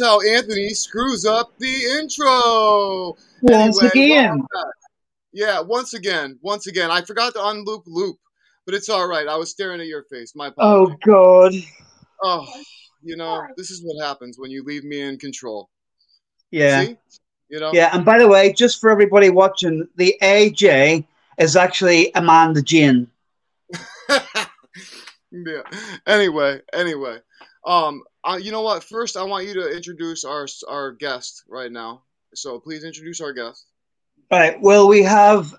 How Anthony screws up the intro. Once again. Yeah, once again. I forgot to unloop loop, but it's all right. I was staring at your face. My apologies. Oh, God. Oh, you know, this is what happens when you leave me in control. Yeah. See? You know? Yeah, and by the way, just for everybody watching, the AJ is actually Amanda Jin. Yeah. Anyway. You know what? First, I want you to introduce our guest right now. So please introduce our guest. All right. Well, we have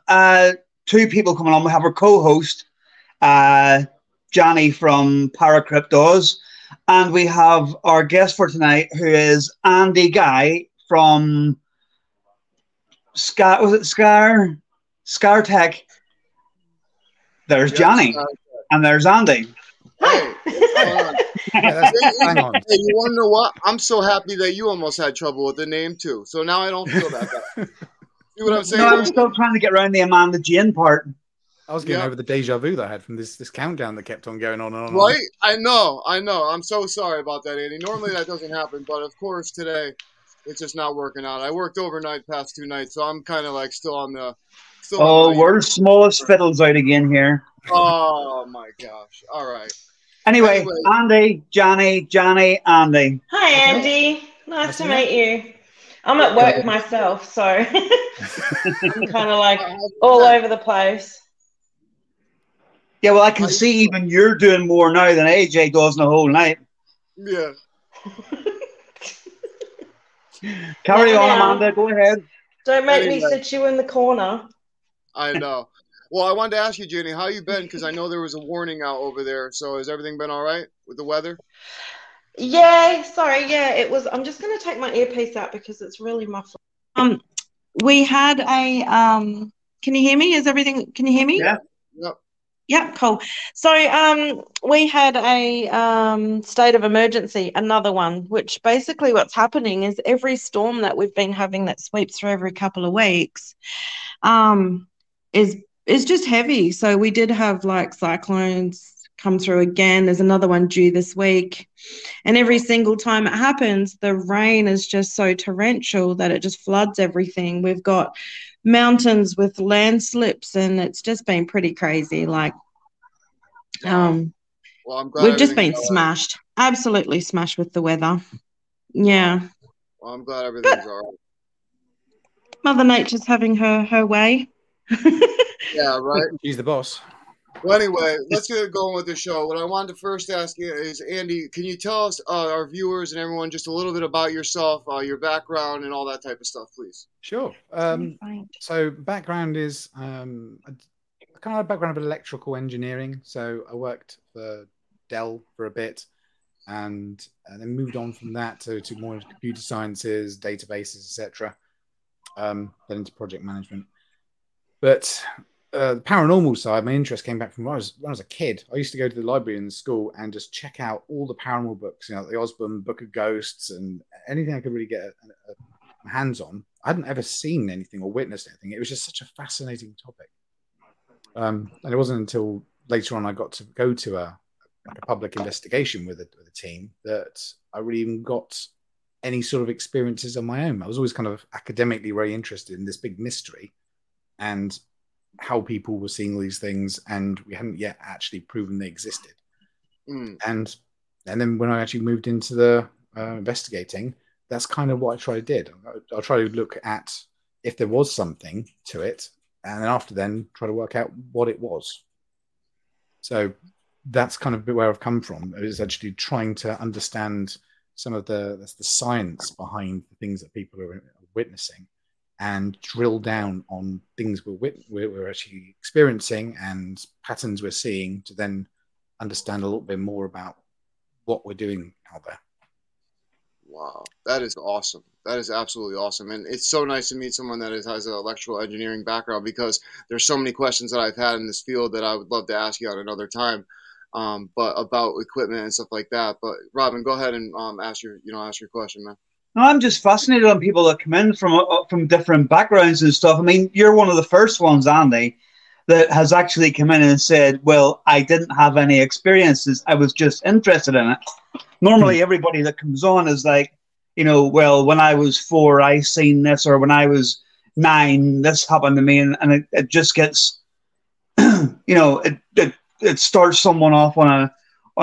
two people coming on. We have our co-host, Johnny from Para Cryptos, and we have our guest for tonight, who is Andy Guy from SCIRE. Was it SCIRE? SCIRE Tech. There's Johnny, and there's Andy. Hey, hang on. Hey, you want to know what? I'm so happy that you almost had trouble with the name too. So now I don't feel that bad. See what I'm saying? No, I'm still trying to get around the Amanda Jin part. I was getting over the deja vu that I had from this countdown that kept on going on and on. Right? I know. I'm so sorry about that, Andy. Normally that doesn't happen, but of course today it's just not working out. I worked overnight past 2 nights, so I'm kind of like still on the. We're smallest fiddles out again here. Oh my gosh! All right. Anyway, Andy, Johnny, Andy. Hi, Andy. Nice to meet you. I'm at work myself, so I'm kind of like all over the place. Yeah, well, I can see even you're doing more now than AJ does in the whole night. Yeah. Carry on, Amanda. Go ahead. Don't make me sit you in the corner. I know. Well, I wanted to ask you, Jenny, how you been? Because I know there was a warning out over there. So has everything been all right with the weather? Yeah, sorry. Yeah, it was. I'm just going to take my earpiece out because it's really muffled. We had a. Can you hear me? Is everything? Can you hear me? Yeah. Yep. Cool. So we had a state of emergency, another one, which basically what's happening is every storm that we've been having that sweeps through every couple of weeks, is just heavy. So we did have like cyclones come through again. There's another one due this week. And every single time it happens, the rain is just so torrential that it just floods everything. We've got mountains with landslips and it's just been pretty crazy. Like I'm glad we've just been smashed. Absolutely smashed with the weather. Yeah. Well, I'm glad everything's all right. Mother Nature's having her way. Yeah, right. He's the boss. Well, anyway, let's get going with the show. What I wanted to first ask you is, Andy, can you tell us, our viewers and everyone, just a little bit about yourself, your background, and all that type of stuff, please? Sure. So background is I kind of have a background of electrical engineering. So I worked for Dell for a bit and then moved on from that to more computer sciences, databases, etc. Then into project management. But the paranormal side, my interest came back from when I was a kid. I used to go to the library in school and just check out all the paranormal books, you know, the Osborne Book of Ghosts and anything I could really get my hands on. I hadn't ever seen anything or witnessed anything. It was just such a fascinating topic. And it wasn't until later on I got to go to a public investigation with a team that I really even got any sort of experiences on my own. I was always kind of academically very interested in this big mystery and how people were seeing these things, and we hadn't yet actually proven they existed. And then when I actually moved into the investigating, that's kind of what I did. I'll try to look at if there was something to it, and then after then try to work out what it was. So that's kind of where I've come from, is actually trying to understand some of the science behind the things that people are witnessing, and drill down on things we're actually experiencing and patterns we're seeing to then understand a little bit more about what we're doing out there. Wow, that is awesome. That is absolutely awesome. And it's so nice to meet someone that has an electrical engineering background, because there's so many questions that I've had in this field that I would love to ask you at another time, but about equipment and stuff like that. But Robin, go ahead and ask your question, man. I'm just fascinated on people that come in from different backgrounds and stuff. I mean, you're one of the first ones, Andy, that has actually come in and said, well, I didn't have any experiences. I was just interested in it. Normally, everybody that comes on is like, you know, well, when I was 4, I seen this, or when I was 9, this happened to me. And it just gets, you know, it starts someone off on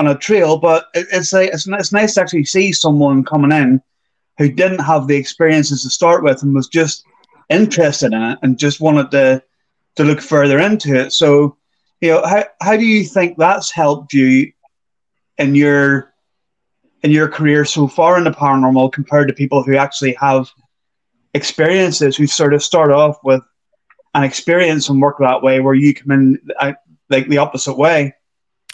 a trail. But it's nice to actually see someone coming in who didn't have the experiences to start with and was just interested in it and just wanted to look further into it. So, you know, how do you think that's helped you in your career so far in the paranormal compared to people who actually have experiences, who sort of start off with an experience and work that way, where you come in like the opposite way?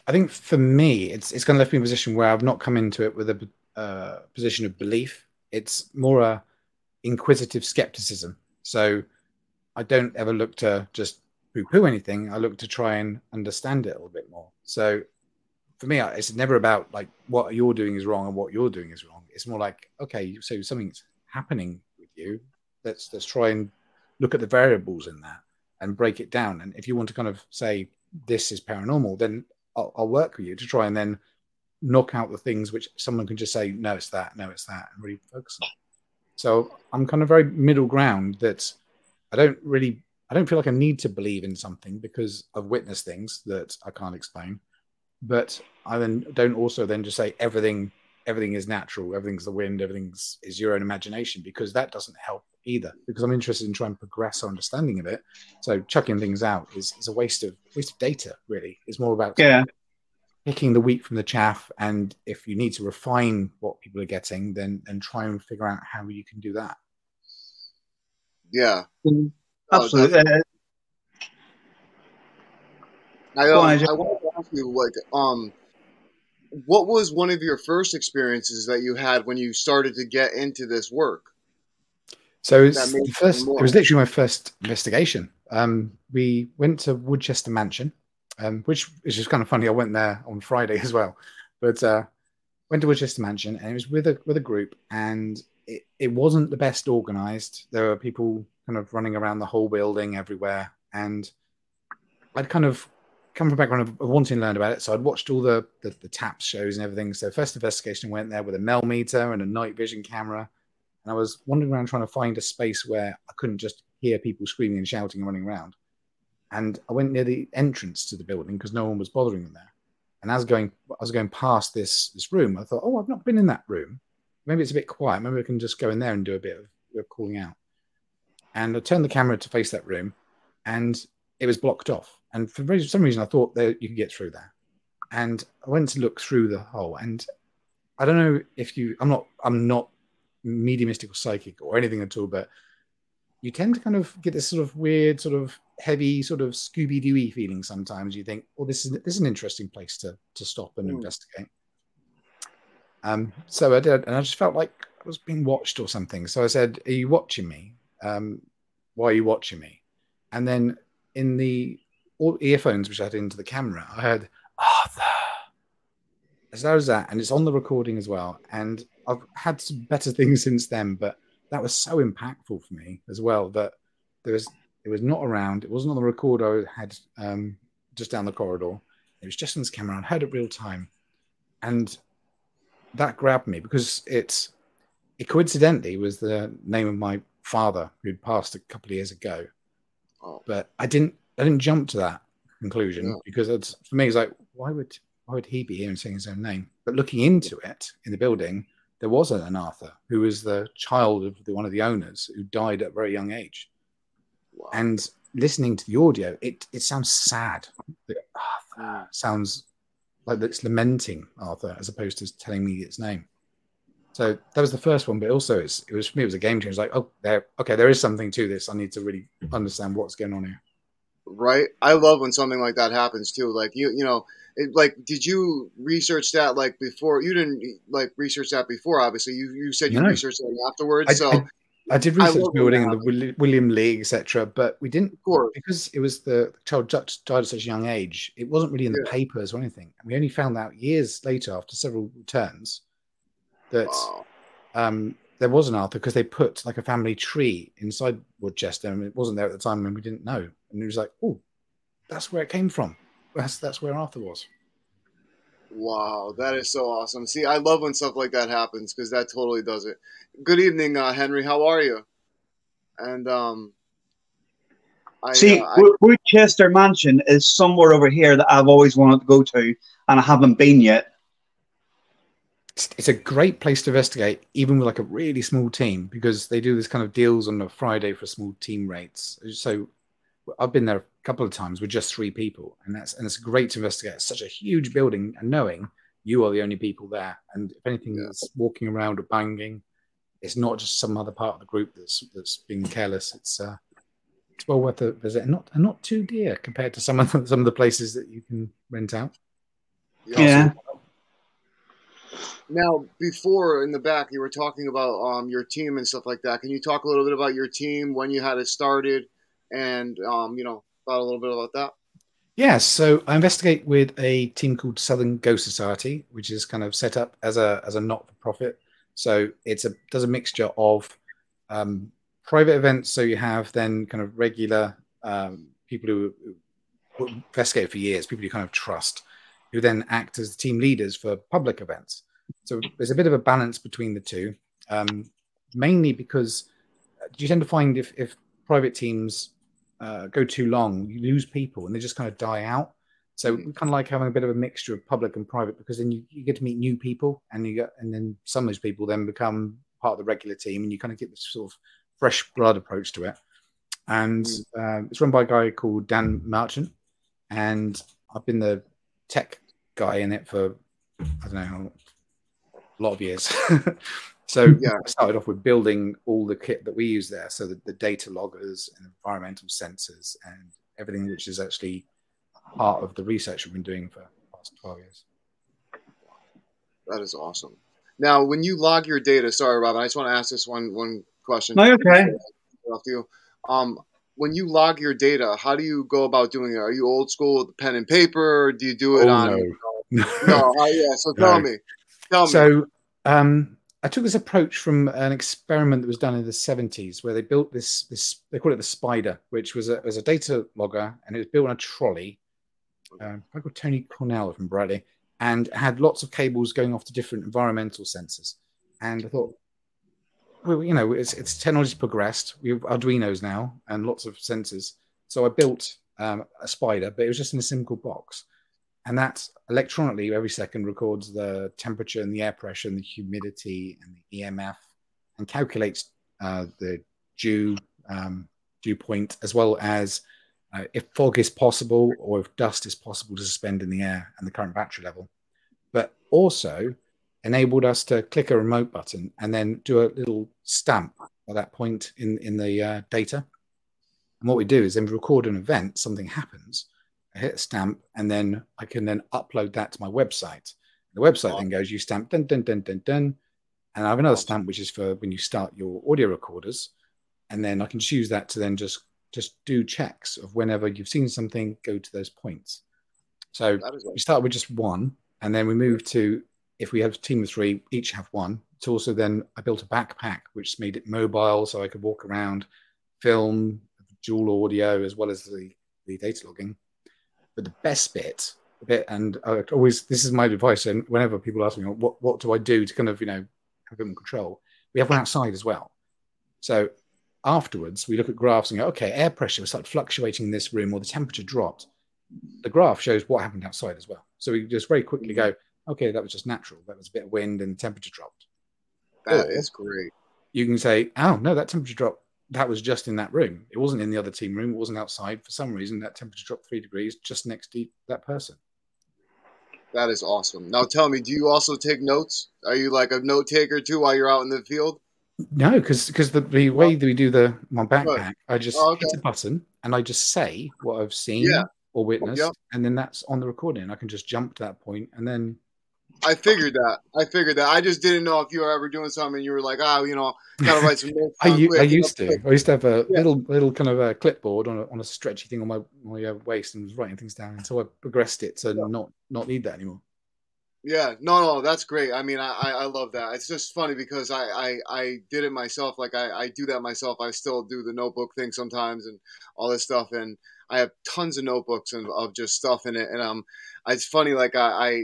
I think for me, it's kind of left me in a position where I've not come into it with a position of belief. It's more a inquisitive skepticism. So I don't ever look to just poo-poo anything. I look to try and understand it a little bit more. So for me, it's never about like what you're doing is wrong and what you're doing is wrong. It's more like, okay, so something's happening with you. Let's try and look at the variables in that and break it down. And if you want to kind of say this is paranormal, then I'll work with you to try and then knock out the things which someone can just say, no, it's that, and really focus on it. So I'm kind of very middle ground that I don't feel like I need to believe in something because I've witnessed things that I can't explain. But I then don't also then just say everything is natural, everything's the wind, everything's is your own imagination, because that doesn't help either, because I'm interested in trying to progress our understanding of it. So chucking things out is a waste of data, really. It's more about picking the wheat from the chaff, and if you need to refine what people are getting, then try and figure out how you can do that. Yeah, absolutely. I wanted to ask you, like, what was one of your first experiences that you had when you started to get into this work? So it was literally my first investigation. We went to Woodchester Mansion. Which is just kind of funny. I went there on Friday as well, but went to Woodchester Mansion, and it was with a group, and it wasn't the best organised. There were people kind of running around the whole building everywhere, and I'd kind of come from a background of wanting to learn about it, so I'd watched all the TAPS shows and everything. So first investigation, went there with a MEL meter and a night vision camera, and I was wandering around trying to find a space where I couldn't just hear people screaming and shouting and running around. And I went near the entrance to the building because no one was bothering them there. And as I was going past this room, I thought, oh, I've not been in that room. Maybe it's a bit quiet. Maybe I can just go in there and do a bit of calling out. And I turned the camera to face that room, and it was blocked off. And for some reason, I thought that you could get through there. And I went to look through the hole. And I don't know if you... I'm not mediumistic or psychic or anything at all, but you tend to kind of get this sort of weird sort of... heavy sort of Scooby-Doo-y feeling sometimes. You think, oh, this is an interesting place to stop and investigate. So I did, and I just felt like I was being watched or something. So I said, are you watching me? Why are you watching me? And then in the all earphones which I had into the camera, I heard, Arthur. So that was that, and it's on the recording as well. And I've had some better things since then, but that was so impactful for me as well, that it was not around. It wasn't on the recorder I had just down the corridor. It was just on this camera. I heard it real time. And that grabbed me because it coincidentally was the name of my father who'd passed a couple of years ago. Oh. But I didn't jump to that conclusion because it's, for me, it's like, why would he be here and saying his own name? But looking into it in the building, there was an Arthur who was the child of one of the owners who died at a very young age. Wow. And listening to the audio, it sounds sad. Arthur sounds like it's lamenting Arthur as opposed to telling me its name. So that was the first one, but also it was for me, it was a game changer. It's like, oh, there is something to this. I need to really understand what's going on here. Right? I love when something like that happens too. Like you know, it, like, did you research that like before? You didn't like research that before, obviously. You said you researched that afterwards. I did research building and the William Lee, etc., but we didn't, because it was the child died at such a young age. It wasn't really in the papers or anything. We only found out years later, after several returns, that there was an Arthur, because they put like a family tree inside Woodchester, and it wasn't there at the time, and we didn't know. And it was like, oh, that's where it came from. That's where Arthur was. Wow, that is so awesome. See, I love when stuff like that happens, because that totally does it. Good evening, Henry. How are you? And Woodchester Mansion is somewhere over here that I've always wanted to go to, and I haven't been yet. It's a great place to investigate, even with like a really small team, because they do this kind of deals on a Friday for small team rates. So I've been there a couple of times with just three people, and it's great to investigate. It's such a huge building, and knowing you are the only people there, and if anything that's walking around or banging, it's not just some other part of the group that's being careless. It's well worth a visit, and not too dear compared to some of the places that you can rent out. Yeah. Now, before in the back, you were talking about your team and stuff like that. Can you talk a little bit about your team, when you had it started? And, you know, thought a little bit about that. Yeah, so I investigate with a team called Southern Ghost Society, which is kind of set up as a not-for-profit. So it's does a mixture of private events. So you have then kind of regular people who investigate for years, people you kind of trust, who then act as team leaders for public events. So there's a bit of a balance between the two, mainly because you tend to find if private teams go too long, you lose people and they just kind of die out. So we kind of like having a bit of a mixture of public and private, because then you get to meet new people, and then some of those people then become part of the regular team, and you kind of get this sort of fresh blood approach to it. And it's run by a guy called Dan Marchant, and I've been the tech guy in it for, I don't know, a lot of years. So I started off with building all the kit that we use there. So the data loggers and environmental sensors and everything, which is actually part of the research we've been doing for the past 12 years. That is awesome. Now, when you log your data, sorry, Robin, I just want to ask this one question. No, okay. When you log your data, how do you go about doing it? Are you old school with pen and paper? Or do you do it So tell me. So I took this approach from an experiment that was done in the 70s, where they built this they call it the Spider, which was a data logger, and it was built on a trolley. I called Tony Cornell from Bradley, and had lots of cables going off to different environmental sensors. And I thought, well, you know, it's technology's progressed. We have Arduinos now and lots of sensors. So I built a Spider, but it was just in a simple box. And that electronically every second records the temperature and the air pressure and the humidity and the EMF, and calculates the dew point, as well as if fog is possible or if dust is possible to suspend in the air, and the current battery level. But also enabled us to click a remote button and then do a little stamp at that point in the data. And what we do is then record an event, something happens, I hit a stamp, and then I can then upload that to my website. The website then goes, you stamp, dun, dun, dun, dun, dun. And I have another stamp, which is for when you start your audio recorders. And then I can choose that to then just do checks of whenever you've seen something, go to those points. So we start with just one, and then we move to, if we have a team of three, each have one. It's also then I built a backpack, which made it mobile, so I could walk around, film, dual audio, as well as the data logging. But the best bit, and I always, this is my advice, and whenever people ask me, what do I do to kind of, you know, have them control? We have one outside as well. So afterwards, we look at graphs and go, okay, air pressure started fluctuating in this room, or the temperature dropped. The graph shows what happened outside as well. So we just very quickly go, okay, that was just natural. That was a bit of wind and the temperature dropped. That is great. You can say, oh, no, that temperature dropped. That was just in that room. It wasn't in the other team room. It wasn't outside. For some reason, that temperature dropped 3 degrees just next to that person. That is awesome. Now tell me, do you also take notes? Are you like a note taker too while you're out in the field? No, because the way that we do the my backpack, right. I just hit a button and I just say what I've seen or witnessed, and then that's on the recording. I can just jump to that point, and then I figured that. I just didn't know if you were ever doing something. And you were like, gotta write some notes. I used to have a little kind of a clipboard on a stretchy thing on my waist and was writing things down until I progressed it to not need that anymore. Yeah, no, that's great. I mean, I love that. It's just funny because I did it myself. Like I do that myself. I still do the notebook thing sometimes and all this stuff. And I have tons of notebooks of just stuff in it. And it's funny. Like I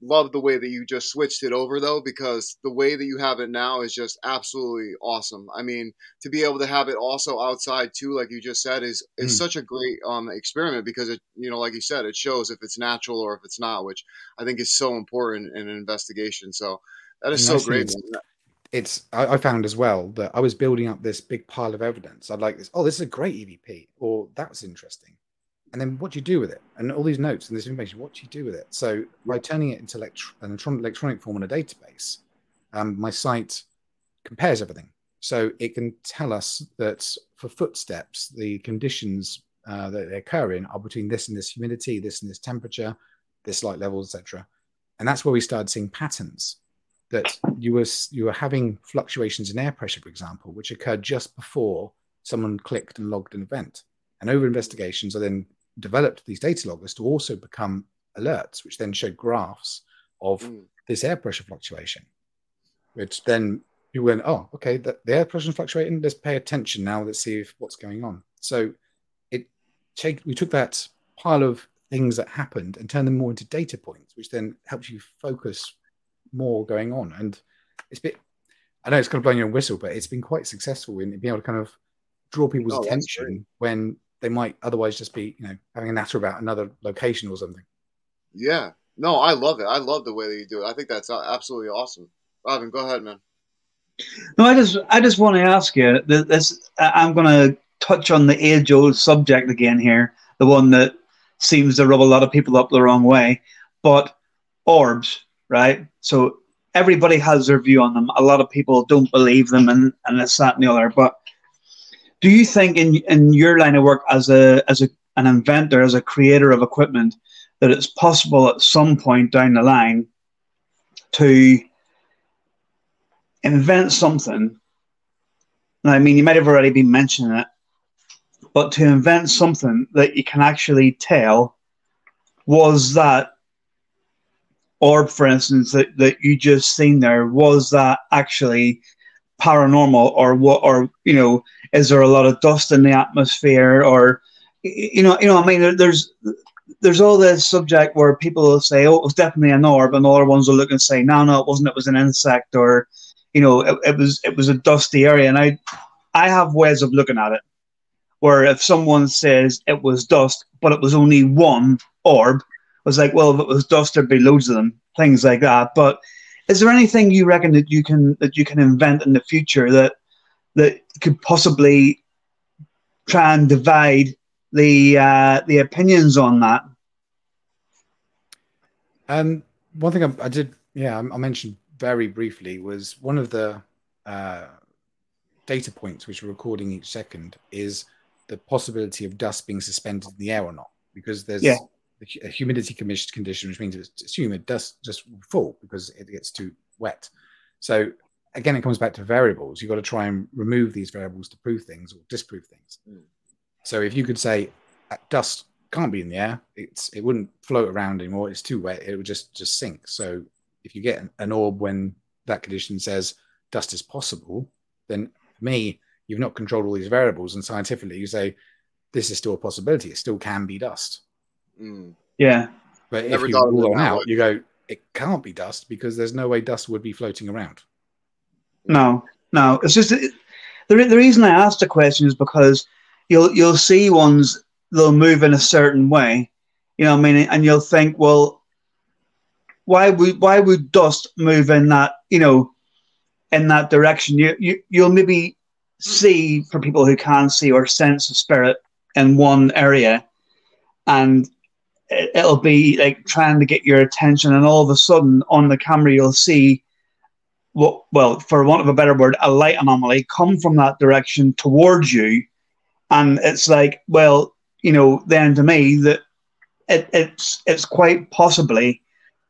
love the way that you just switched it over though, because the way that you have it now is just absolutely awesome. I mean, to be able to have it also outside too, like you just said, is such a great experiment because it, like you said, it shows if it's natural or if it's not, which I think is so important in an investigation. So that is so great. I found as well that I was building up this big pile of evidence. I'd like this. Oh, this is a great EVP, or that was interesting. And then what do you do with it? And all these notes and this information, what do you do with it? So by turning it into an electronic form in a database, my site compares everything. So it can tell us that for footsteps, the conditions that they occur in are between this and this humidity, this and this temperature, this light level, etc. And that's where we started seeing patterns. That you were having fluctuations in air pressure, for example, which occurred just before someone clicked and logged an event. And over investigations, I then developed these data loggers to also become alerts, which then showed graphs of this air pressure fluctuation, which then you went, oh, okay, the air pressure is fluctuating. Let's pay attention now. Let's see what's going on. So we took that pile of things that happened and turned them more into data points, which then helps you focus more going on, and it's a bit. I know it's kind of blowing your whistle, but it's been quite successful in being able to kind of draw people's attention when they might otherwise just be, having a natter about another location or something. Yeah, no, I love it. I love the way that you do it. I think that's absolutely awesome. Robin, go ahead, man. No, I just want to ask you this. I'm going to touch on the age-old subject again here, the one that seems to rub a lot of people up the wrong way, but orbs, right? So everybody has their view on them. A lot of people don't believe them and this, that, and the other. But do you think in your line of work as an inventor, as a creator of equipment, that it's possible at some point down the line to invent something? And I mean, you might have already been mentioning it, but to invent something that you can actually tell was that orb, for instance, that you just seen there, was that actually paranormal, or what, or is there a lot of dust in the atmosphere, or I mean, there's all this subject where people will say, oh, it was definitely an orb, and other ones will look and say, no, it wasn't. It was an insect, or it was a dusty area. And I have ways of looking at it, where if someone says it was dust, but it was only one orb. I was like, well, if it was dust, there'd be loads of them, things like that. But is there anything you reckon that you can invent in the future that could possibly try and divide the opinions on that? One thing I mentioned very briefly was one of the data points which we're recording each second is the possibility of dust being suspended in the air or not, because there's a humidity condition, which means if it's humid, dust just fall because it gets too wet. So again, it comes back to variables. You've got to try and remove these variables to prove things or disprove things. So if you could say dust can't be in the air, it wouldn't float around anymore. It's too wet. It would just sink. So if you get an orb when that condition says dust is possible, then for me, you've not controlled all these variables. And scientifically, you say this is still a possibility. It still can be dust. Yeah, but if you rule them out, you go, it can't be dust because there's no way dust would be floating around. No, it's just the reason I asked the question is because you'll see ones, they'll move in a certain way, and you'll think, well, why would dust move in that in that direction? You'll maybe see, for people who can't see or sense a spirit in one area, and it'll be like trying to get your attention, and all of a sudden on the camera you'll see well, for want of a better word, a light anomaly come from that direction towards you. And it's like, well, you know, then to me that it's quite possibly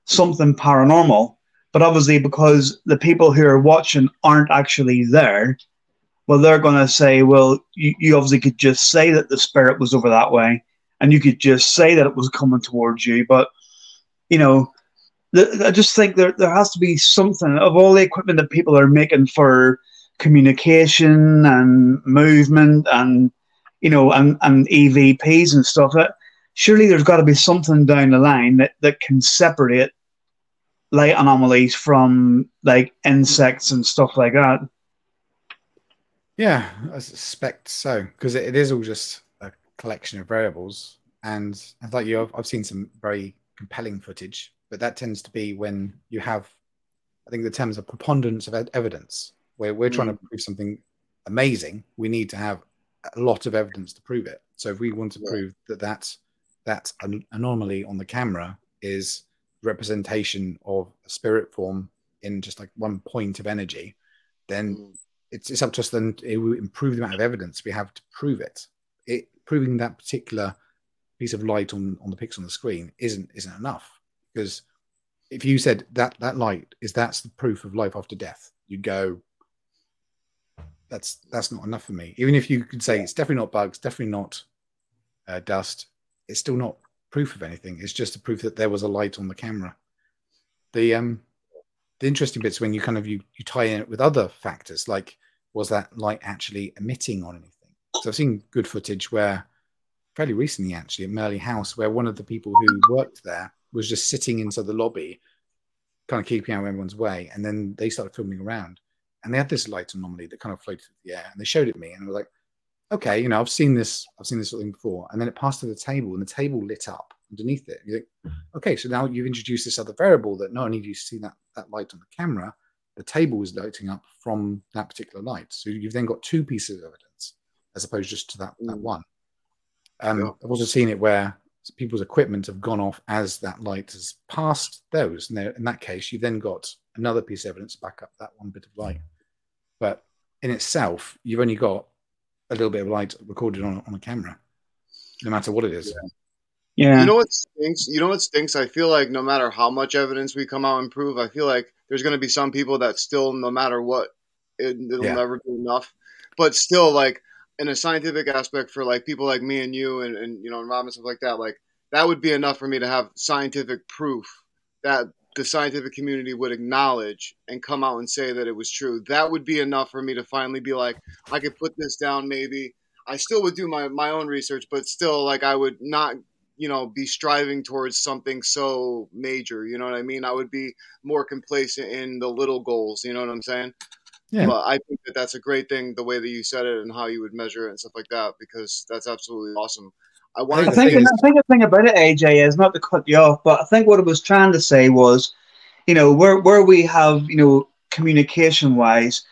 something paranormal, but obviously because the people who are watching aren't actually there, well, they're going to say, well, you obviously could just say that the spirit was over that way, and you could just say that it was coming towards you. But, you know, I just think there has to be something. Of all the equipment that people are making for communication and movement and, you know, and EVPs and stuff, surely there's got to be something down the line that can separate light anomalies from, like, insects and stuff like that. Yeah, I suspect so, because it is all just a collection of variables. And like you, I've seen some very compelling footage, but that tends to be when you have, I think the terms of preponderance of evidence, where we're trying to prove something amazing, we need to have a lot of evidence to prove it. So if we want to prove that anomaly on the camera is representation of a spirit form in just like one point of energy, then it's up to us then to improve the amount of evidence we have to prove it. Proving that particular piece of light on the pixel on the screen isn't enough. Because if you said that light that's the proof of life after death, you'd go, that's not enough for me. Even if you could say it's definitely not bugs, definitely not dust, it's still not proof of anything. It's just a proof that there was a light on the camera. The interesting bits when you kind of you tie in it with other factors, like was that light actually emitting on anything? So I've seen good footage where fairly recently actually at Merley House, where one of the people who worked there was just sitting inside the lobby, kind of keeping out of everyone's way. And then they started filming around and they had this light anomaly that kind of floated through the air, and they showed it to me and I was like, okay, you know, I've seen this sort of thing before. And then it passed to the table and the table lit up underneath it. You think, okay, so now you've introduced this other variable that not only do you see that light on the camera, the table is lighting up from that particular light. So you've then got two pieces of evidence as opposed just to that one. I've also seen it where people's equipment have gone off as that light has passed those. And in that case, you've then got another piece of evidence to back up that one bit of light. But in itself, you've only got a little bit of light recorded on a camera, no matter what it is. Yeah. You know what stinks? I feel like no matter how much evidence we come out and prove, I feel like there's going to be some people that still, no matter what, it'll never be enough. But still, like, in a scientific aspect for like people like me and you and you know, and Rob and stuff like that, like that would be enough for me to have scientific proof that the scientific community would acknowledge and come out and say that it was true. That would be enough for me to finally be like, I could put this down. Maybe I still would do my own research, but still like I would not, you know, be striving towards something so major. You know what I mean? I would be more complacent in the little goals. You know what I'm saying? Yeah. But I think that's a great thing, the way that you said it and how you would measure it and stuff like that, because that's absolutely awesome. I think the thing about it, AJ, is not to cut you off, but I think what I was trying to say was, you know, where we have, you know, communication-wise,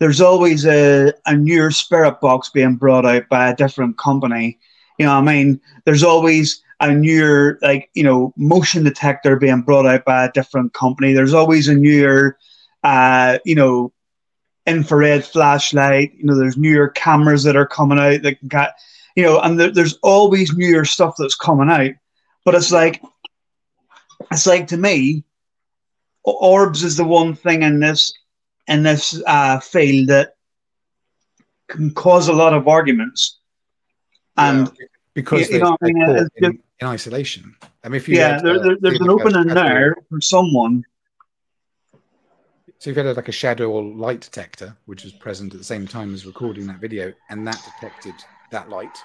there's always a newer spirit box being brought out by a different company. You know what I mean? There's always a newer, like, you know, motion detector being brought out by a different company. There's always a newer, you know, infrared flashlight, you know, there's newer cameras that are coming out that can get, you know, and there's always newer stuff that's coming out. But it's like to me, orbs is the one thing in this field that can cause a lot of arguments. And because you know what I mean? in isolation. I mean, if you there's an opening there for someone. So if you had like a shadow or light detector, which was present at the same time as recording that video, and that detected that light,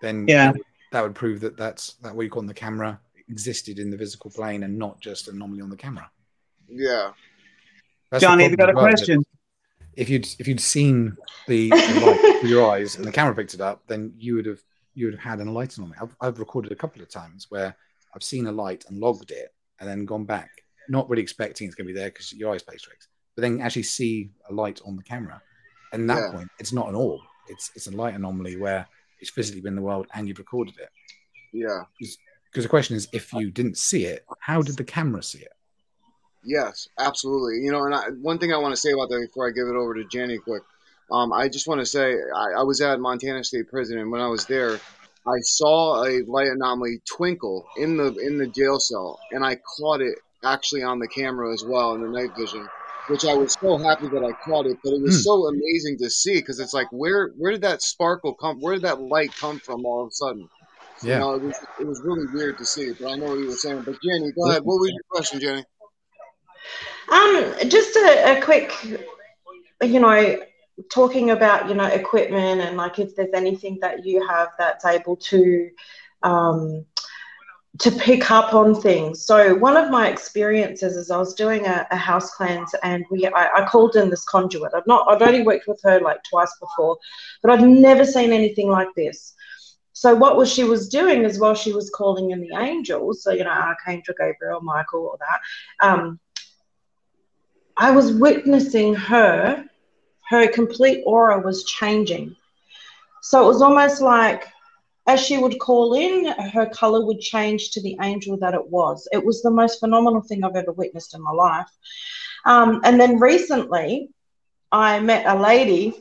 then that would prove that's what you call on the camera existed in the physical plane and not just an anomaly on the camera. Yeah. That's Johnny, have you got a question? If you'd seen the light with your eyes and the camera picked it up, then you would have had an light anomaly. I've recorded a couple of times where I've seen a light and logged it and then gone back, not really expecting it's going to be there because your eyes play tricks, but then actually see a light on the camera. And at that point, it's not an orb. It's a light anomaly where it's physically been in the world and you've recorded it. Yeah. Because the question is, if you didn't see it, how did the camera see it? Yes, absolutely. And one thing I want to say about that before I give it over to Jenny quick, I just want to say I was at Montana State Prison, and when I was there, I saw a light anomaly twinkle in the jail cell, and I caught it actually on the camera as well in the night vision, which I was so happy that I caught it. But it was so amazing to see, because it's like, where did that sparkle come? Where did that light come from all of a sudden? Yeah. It was really weird to see, but I know what you were saying. But Jenny, go ahead. What was your question, Jenny? Just a quick, talking about, equipment and like if there's anything that you have that's able to pick up on things. So one of my experiences is I was doing a house cleanse, and I called in this conduit. I've only worked with her like twice before, but I've never seen anything like this. So what she was doing is, while she was calling in the angels, so, Archangel Gabriel, Michael, all that, I was witnessing her complete aura was changing. So it was almost like, as she would call in, her color would change to the angel that it was. It was the most phenomenal thing I've ever witnessed in my life. And then recently I met a lady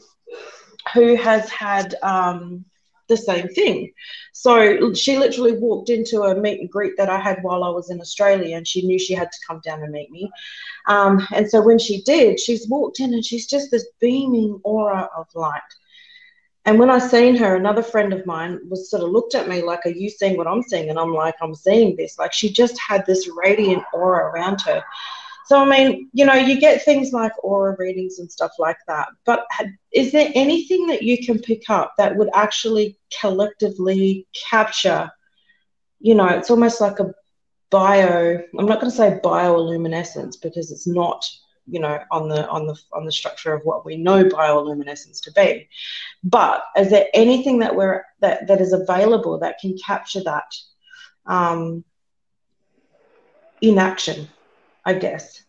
who has had the same thing. So she literally walked into a meet and greet that I had while I was in Australia, and she knew she had to come down and meet me. And so when she did, she's walked in and she's just this beaming aura of light. And when I seen her, another friend of mine was sort of looked at me like, are you seeing what I'm seeing? And I'm like, I'm seeing this. Like, she just had this radiant aura around her. So, you get things like aura readings and stuff like that. But is there anything that you can pick up that would actually collectively capture, it's almost like a I'm not going to say bioluminescence, because it's not, on the structure of what we know bioluminescence to be. But is there anything that that is available that can capture that in action? I guess.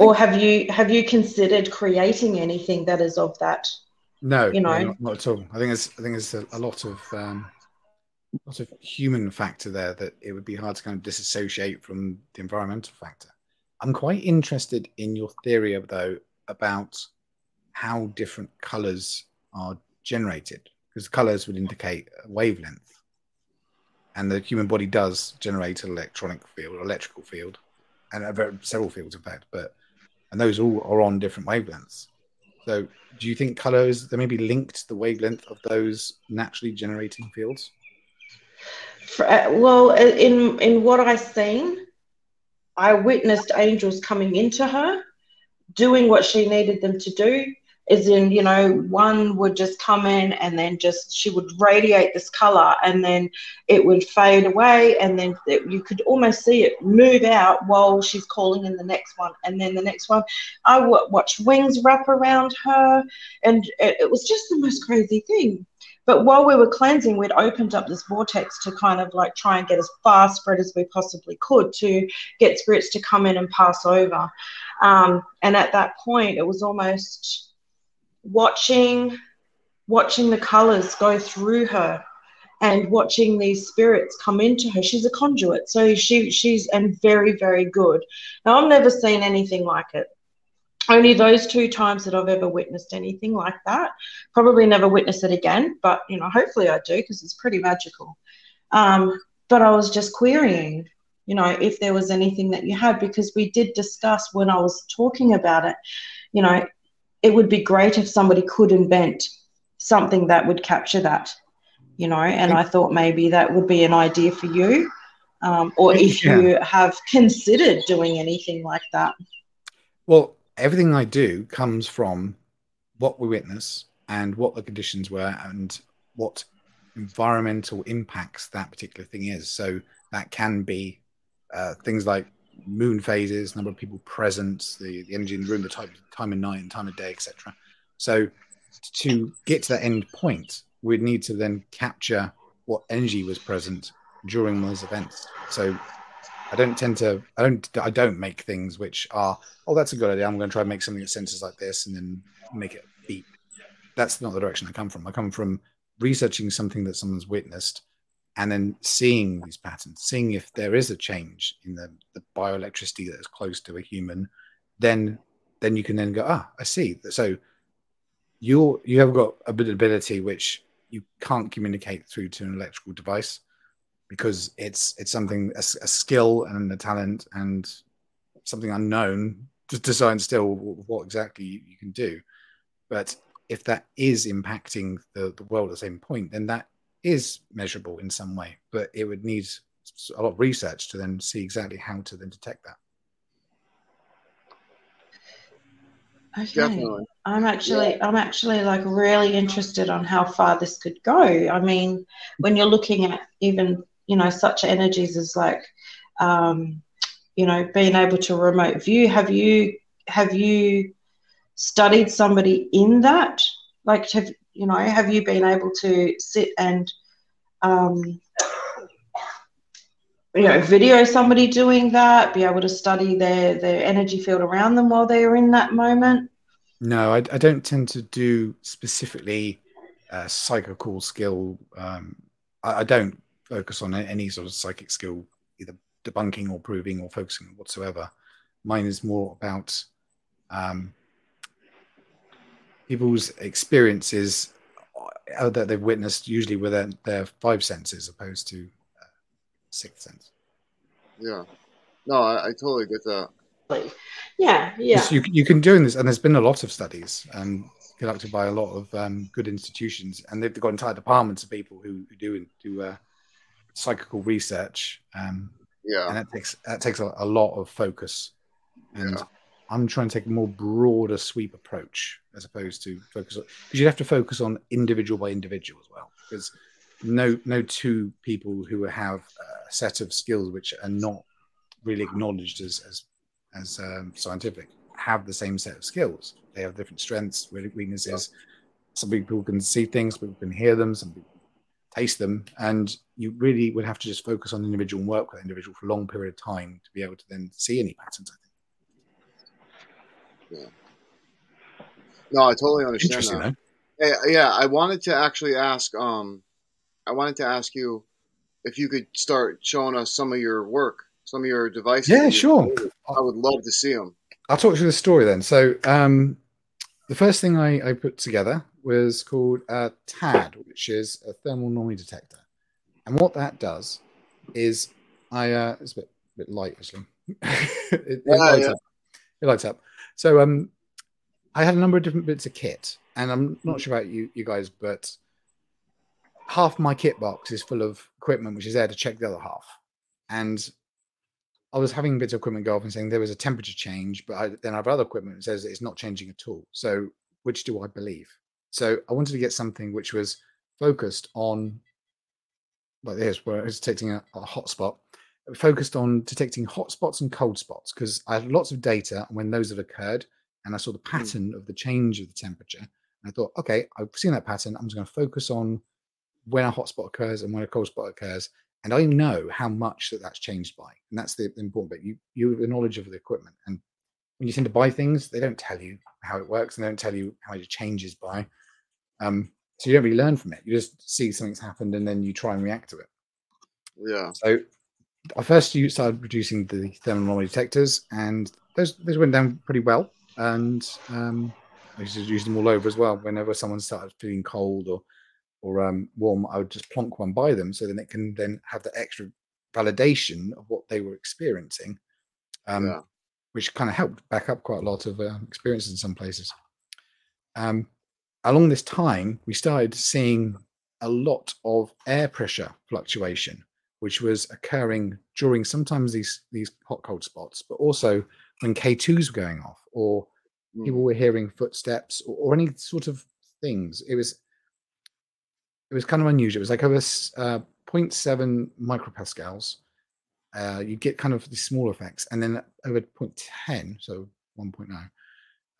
Or have you considered creating anything that is of that? No, not at all. I think there's a lot of human factor there that it would be hard to kind of disassociate from the environmental factor. I'm quite interested in your theory, though, about how different colors are generated, because colors would indicate a wavelength, and the human body does generate an electrical field. And several fields, in fact, and those all are on different wavelengths. So, do you think colors they may be linked to the wavelength of those naturally generating fields? Well, in what I seen, I witnessed angels coming into her, doing what she needed them to do. As in, one would just come in, and then she would radiate this color, and then it would fade away, and then you could almost see it move out while she's calling in the next one, and then the next one. I watched wings wrap around her, and it was just the most crazy thing. But while we were cleansing, we'd opened up this vortex to kind of like try and get as far spread as we possibly could to get spirits to come in and pass over. And at that point, it was almost watching the colors go through her and watching these spirits come into her. She's a conduit, so she's and very, very good. Now, I've never seen anything like it. Only those two times that I've ever witnessed anything like that. Probably never witness it again, but, hopefully I do, because it's pretty magical. But I was just querying, if there was anything that you had, because we did discuss when I was talking about it, it would be great if somebody could invent something that would capture that, and I thought maybe that would be an idea for you, or if you have considered doing anything like that. Well, everything I do comes from what we witness and what the conditions were and what environmental impacts that particular thing is. So that can be things like moon phases, number of people present, the energy in the room, the time of night and time of day, etc. So to get to that end point, we'd need to then capture what energy was present during those events. So I don't make things which are, oh, that's a good idea, I'm going to try and make something that senses like this and then make it beep. That's not the direction I come from. I come from researching something that someone's witnessed, and then seeing these patterns, seeing if there is a change in the bioelectricity that is close to a human, then you can then go, I see. So you have got a bit of ability which you can't communicate through to an electrical device, because it's something, a skill and a talent and something unknown to science still, what exactly you can do. But if that is impacting the world at the same point, then that is measurable in some way, but it would need a lot of research to then see exactly how to then detect that. Okay. Definitely. I'm actually like really interested on how far this could go. I mean, when you're looking at even, such energies as like, being able to remote view, have you studied somebody in that? Like, have you been able to sit and, video somebody doing that, be able to study their energy field around them while they're in that moment? No, I don't tend to do specifically psychical skill. I don't focus on any sort of psychic skill, either debunking or proving or focusing on whatsoever. Mine is more about people's experiences that they've witnessed, usually with their five senses, opposed to sixth sense. Yeah. No, I totally get that. Yeah. Yes, you can do this, and there's been a lot of studies conducted by a lot of good institutions, and they've got entire departments of people who do psychical research. And that takes a lot of focus. And I'm trying to take a more broader sweep approach as opposed to focus on, because you'd have to focus on individual by individual as well, because no two people who have a set of skills which are not really acknowledged as scientific have the same set of skills. They have different strengths, weaknesses. Some people can see things, people can hear them, some people taste them, and you really would have to just focus on individual and work with an individual for a long period of time to be able to then see any patterns, I think. Yeah. No, I totally understand that. Yeah, I wanted to actually ask... I wanted to ask you if you could start showing us some of your work, some of your devices. Yeah, sure. I would love to see them. I'll talk to you the story then. So the first thing I put together was called a TAD, which is a thermal noise detector. And what that does is it's a bit light, actually. It lights up. So I had a number of different bits of kit, and I'm not sure about you guys, but half my kit box is full of equipment which is there to check the other half. And I was having bits of equipment go off and saying there was a temperature change, but then I have other equipment that says it's not changing at all. So which do I believe? So I wanted to get something which was focused on, like this, where it's detecting a hotspot, focused on detecting hotspots and cold spots, because I had lots of data when those have occurred, and I saw the pattern of the change of the temperature. And I thought, okay, I've seen that pattern. I'm just going to focus on when a hotspot occurs and when a cold spot occurs, and I know how much that's changed by, and that's the important bit. You have the knowledge of the equipment, and when you tend to buy things, they don't tell you how it works, and they don't tell you how it changes by. So you don't really learn from it. You just see something's happened, and then you try and react to it. Yeah. So I first started producing the thermal anomaly detectors, and those went down pretty well, and I used to use them all over as well. Whenever someone started feeling cold or warm, I would just plonk one by them, so then it can then have the extra validation of what they were experiencing, which kind of helped back up quite a lot of experiences in some places. Along this time, we started seeing a lot of air pressure fluctuation, which was occurring during sometimes these hot, cold spots, but also when K2s were going off, or people were hearing footsteps or any sort of things. It was kind of unusual. It was like over 0.7 micropascals. You get kind of these small effects. And then over 0.10, so 1.9,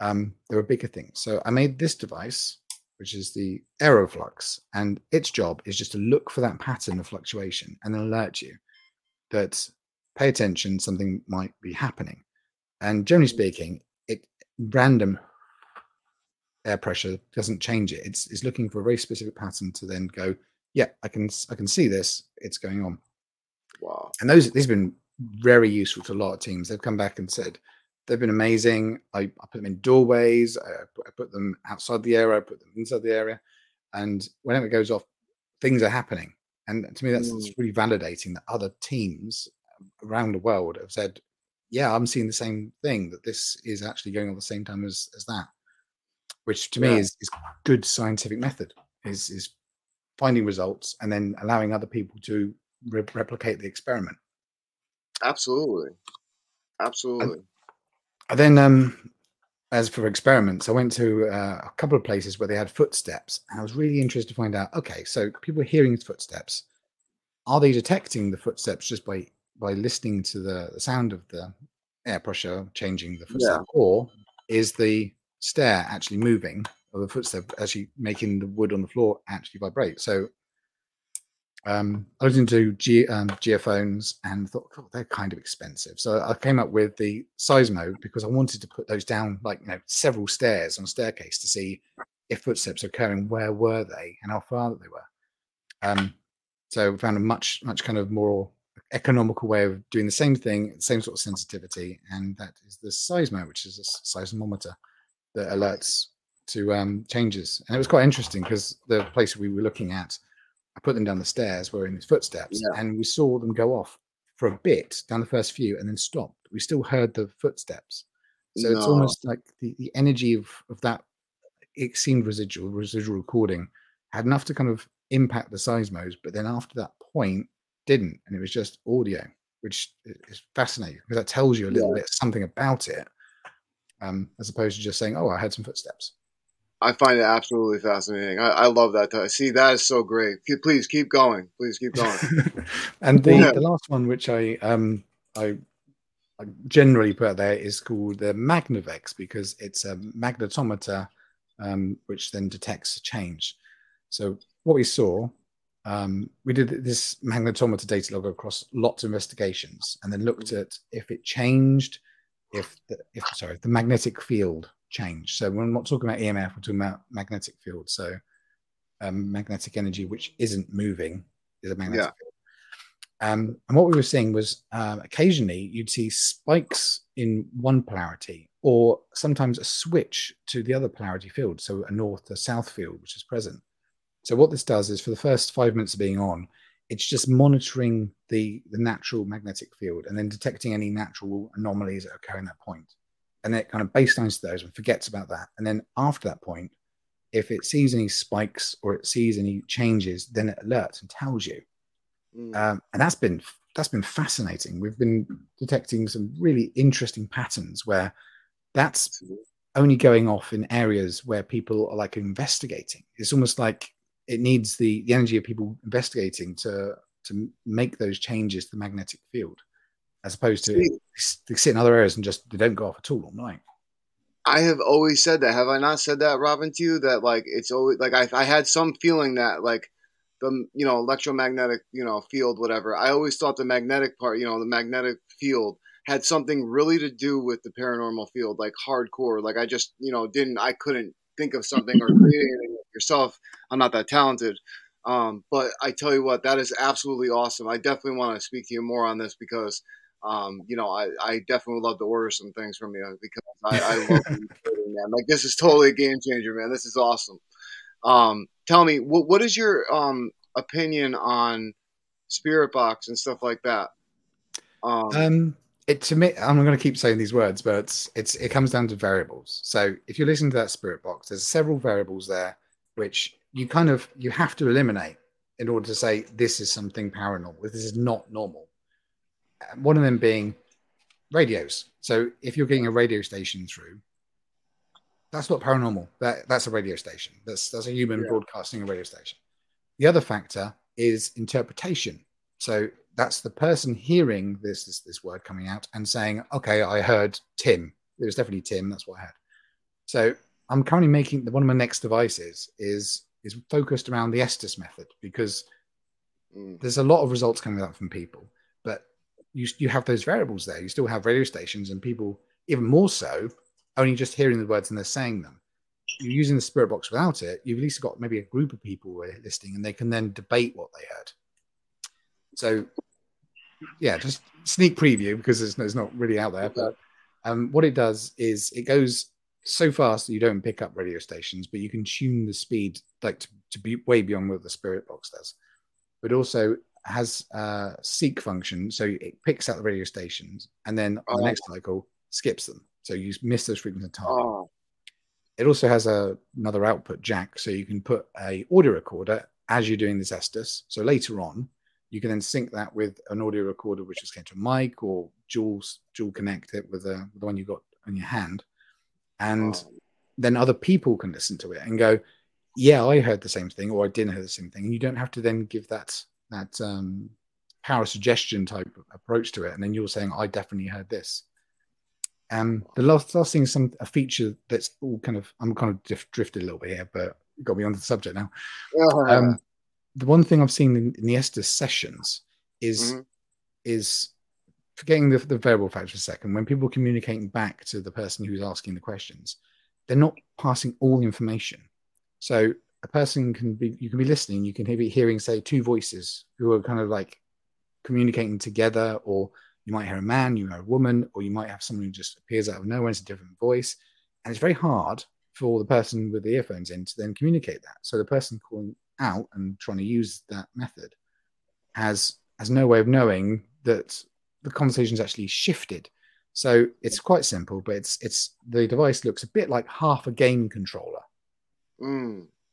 there were bigger things. So I made this device, which is the Aeroflux. And its job is just to look for that pattern of fluctuation and then alert you that, pay attention, something might be happening. And generally speaking, random air pressure doesn't change it. It's looking for a very specific pattern to then go, yeah, I can see this. It's going on. Wow. And these have been very useful to a lot of teams. They've come back and said, they've been amazing. I put them in doorways. I put them outside the area. I put them inside the area. And whenever it goes off, things are happening. And to me, that's really validating that other teams around the world have said, yeah, I'm seeing the same thing, that this is actually going on at the same time as that, which to me is good scientific method, is finding results and then allowing other people to replicate the experiment. Absolutely. Absolutely. And then as for experiments, I went to a couple of places where they had footsteps, and I was really interested to find out, okay, so people are hearing footsteps. Are they detecting the footsteps just by listening to the sound of the air pressure changing the footstep? Yeah. Or is the stair actually moving, or the footstep actually making the wood on the floor actually vibrate? So I was into geophones and thought, oh, they're kind of expensive. So I came up with the Seismo because I wanted to put those down, like, you know, several stairs on a staircase to see if footsteps are occurring, where were they and how far they were. So we found a much kind of more economical way of doing the same thing, same sort of sensitivity, and that is the Seismo, which is a seismometer that alerts to changes. And it was quite interesting because the place we were looking at, I put them down the stairs, were in his footsteps, and we saw them go off for a bit down the first few and then stopped. We still heard the footsteps. So it's almost like the energy of that, it seemed residual recording, had enough to kind of impact the Seismos, but then after that point, didn't. And it was just audio, which is fascinating because that tells you a little bit something about it, as opposed to just saying, oh, I heard some footsteps. I find it absolutely fascinating. I love that. See, that is so great. Please keep going. Please keep going. And the last one, which I generally put out there, is called the Magnavex because it's a magnetometer, which then detects a change. So what we saw, we did this magnetometer data log across lots of investigations, and then looked at if it changed, if the magnetic field change. So we're not talking about EMF, we're talking about magnetic field. So magnetic energy, which isn't moving, is a magnetic field. And what we were seeing was occasionally you'd see spikes in one polarity, or sometimes a switch to the other polarity field. So a north to south field, which is present. So what this does is, for the first 5 minutes of being on, it's just monitoring the natural magnetic field and then detecting any natural anomalies that occur in that point. And then it kind of baselines to those and forgets about that. And then after that point, if it sees any spikes or it sees any changes, then it alerts and tells you. And that's been fascinating. We've been detecting some really interesting patterns where that's only going off in areas where people are like investigating. It's almost like it needs the energy of people investigating to make those changes to the magnetic field, as opposed to they sit in other areas and just they don't go off at all night. I have always said that. Have I not said that, Robin, to you? That, like, it's always like I had some feeling that, like, the, you know, electromagnetic, you know, field, whatever. I always thought the magnetic part, you know, the magnetic field had something really to do with the paranormal field, like hardcore. Like, I just, you know, I couldn't think of something or create anything yourself. I'm not that talented. But I tell you what, that is absolutely awesome. I definitely want to speak to you more on this because you know, I definitely would love to order some things from you because I love you, man. Like, this is totally a game changer, man. This is awesome. Tell me, what is your opinion on Spirit Box and stuff like that? To me, I'm going to keep saying these words, but it comes down to variables. So if you're listening to that Spirit Box, there's several variables there which you have to eliminate in order to say this is something paranormal. This is not normal. One of them being radios. So if you're getting a radio station through, that's not paranormal. That's a radio station. That's a human broadcasting a radio station. The other factor is interpretation. So that's the person hearing this word coming out and saying, okay, I heard Tim. It was definitely Tim. That's what I heard. So I'm currently making one of my next devices is focused around the Estes method because there's a lot of results coming out from people, but you have those variables there. You still have radio stations and people, even more so, only just hearing the words and they're saying them. you're using the spirit box without it, you've at least got maybe a group of people listening, and they can then debate what they heard. So, yeah, just sneak preview, because it's not really out there. But what it does is it goes so fast that you don't pick up radio stations, but you can tune the speed like to be way beyond what the spirit box does. But also has a seek function, so it picks out the radio stations and then on the next cycle skips them, so you miss those frequencies of time. It also has another output jack, so you can put a audio recorder as you're doing this Estes. So later on, you can then sync that with an audio recorder, which is going to a mic or dual connect it with the one you got on your hand, and then other people can listen to it and go, "Yeah, I heard the same thing," or "I didn't hear the same thing," and you don't have to then give that power suggestion type approach to it, and then you're saying, "I definitely heard this." The last thing is a feature that's all kind of, I'm kind of drifted a little bit here, but got me onto the subject now. The one thing I've seen in the Estes sessions is forgetting the variable factor for a second. When people are communicating back to the person who's asking the questions, they're not passing all the information. So a person you can be listening, you can be hearing, say, two voices who are kind of like communicating together, or you might hear a man, you hear a woman, or you might have someone who just appears out of nowhere, it's a different voice. And it's very hard for the person with the earphones in to then communicate that. So the person calling out and trying to use that method has no way of knowing that the conversation's actually shifted. So it's quite simple, but it's the device looks a bit like half a game controller.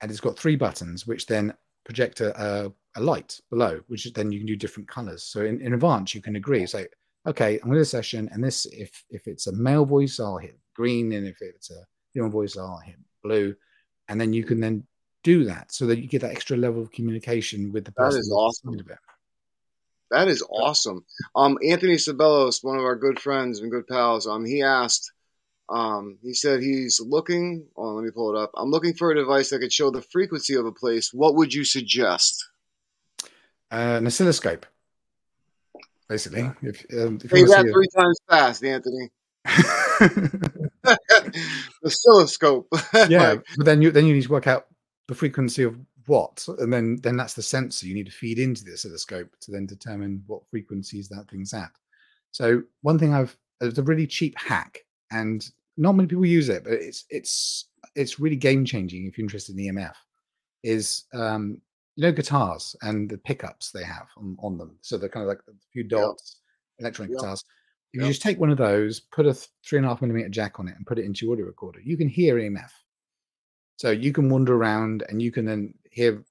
And it's got three buttons, which then project a light below, which then you can do different colors. So in advance, you can agree. It's like, okay, I'm going to this session, and this, if it's a male voice, I'll hit green, and if it's a female voice, I'll hit blue. And then you can then do that so that you get that extra level of communication with the person. That is awesome. That is awesome. Anthony Sabellos, one of our good friends and good pals, he asked, he said he's looking. Oh, let me pull it up. I'm looking for a device that could show the frequency of a place. What would you suggest? An oscilloscope, basically. If say that three times fast, Anthony. Oscilloscope. Yeah, but then you need to work out the frequency of what, and then that's the sensor you need to feed into the oscilloscope to then determine what frequencies that thing's at. So one thing it's a really cheap hack, and not many people use it, but it's really game changing if you're interested in EMF. Is guitars and the pickups they have on them, so they're kind of like a few dots, electronic guitars. If you just take one of those, put a 3.5 millimeter jack on it, and put it into your audio recorder, you can hear EMF. So you can wander around, and you can then hear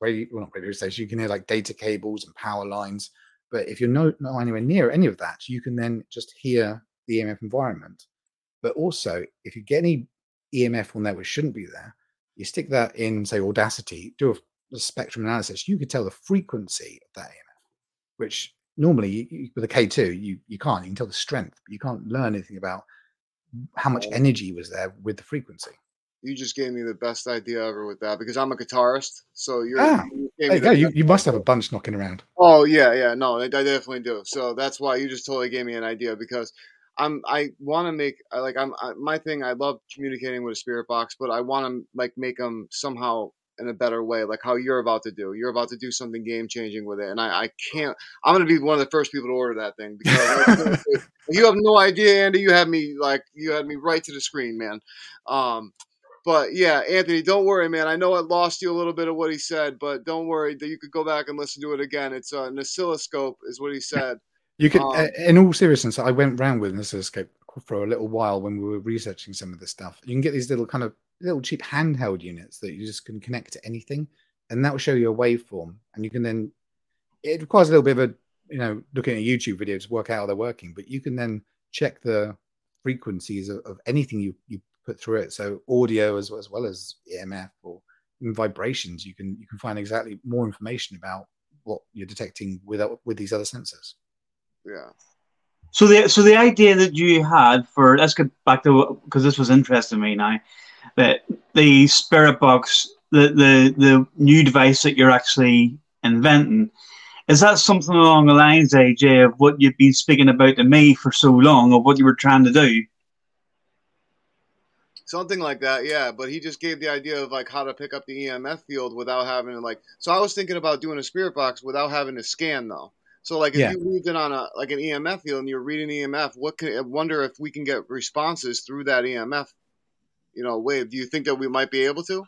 radio stations. You can hear like data cables and power lines. But if you're not anywhere near any of that, you can then just hear the EMF environment. But also, if you get any EMF on there which shouldn't be there, you stick that in, say, Audacity, do a spectrum analysis, you could tell the frequency of that EMF, which normally with a K2, you can't. You can tell the strength, but you can't learn anything about how much energy was there with the frequency. You just gave me the best idea ever with that, because I'm a guitarist. So you must have a bunch knocking around. Oh, yeah. No, I definitely do. So that's why you just totally gave me an idea, because I love communicating with a spirit box, but I want to like make them somehow in a better way, like how you're about to do. You're about to do something game changing with it, and I'm going to be one of the first people to order that thing, because you have no idea, Andy. You had me right to the screen, man. But yeah, Anthony, don't worry, man. I know it lost you a little bit of what he said, but don't worry, that you could go back and listen to it again. It's an oscilloscope, is what he said. You could, in all seriousness, I went round with an oscilloscope for a little while when we were researching some of this stuff. You can get these little cheap handheld units that you just can connect to anything, and that will show you a waveform. And you can then, it requires a little bit of looking at YouTube videos to work out how they're working, but you can then check the frequencies of anything you put through it. So audio as well as EMF or vibrations, you can find exactly more information about what you're detecting with these other sensors. Yeah. So the idea that you had for, let's get back to, because this was interesting to me now, that the spirit box, the new device that you're actually inventing, is that something along the lines, AJ, of what you've been speaking about to me for so long, or what you were trying to do? Something like that, yeah. But he just gave the idea of like how to pick up the EMF field without having to like. So I was thinking about doing a spirit box without having to scan though. So like if you moved it on a like an EMF field and you're reading EMF, I wonder if we can get responses through that EMF, you know, wave. Do you think that we might be able to?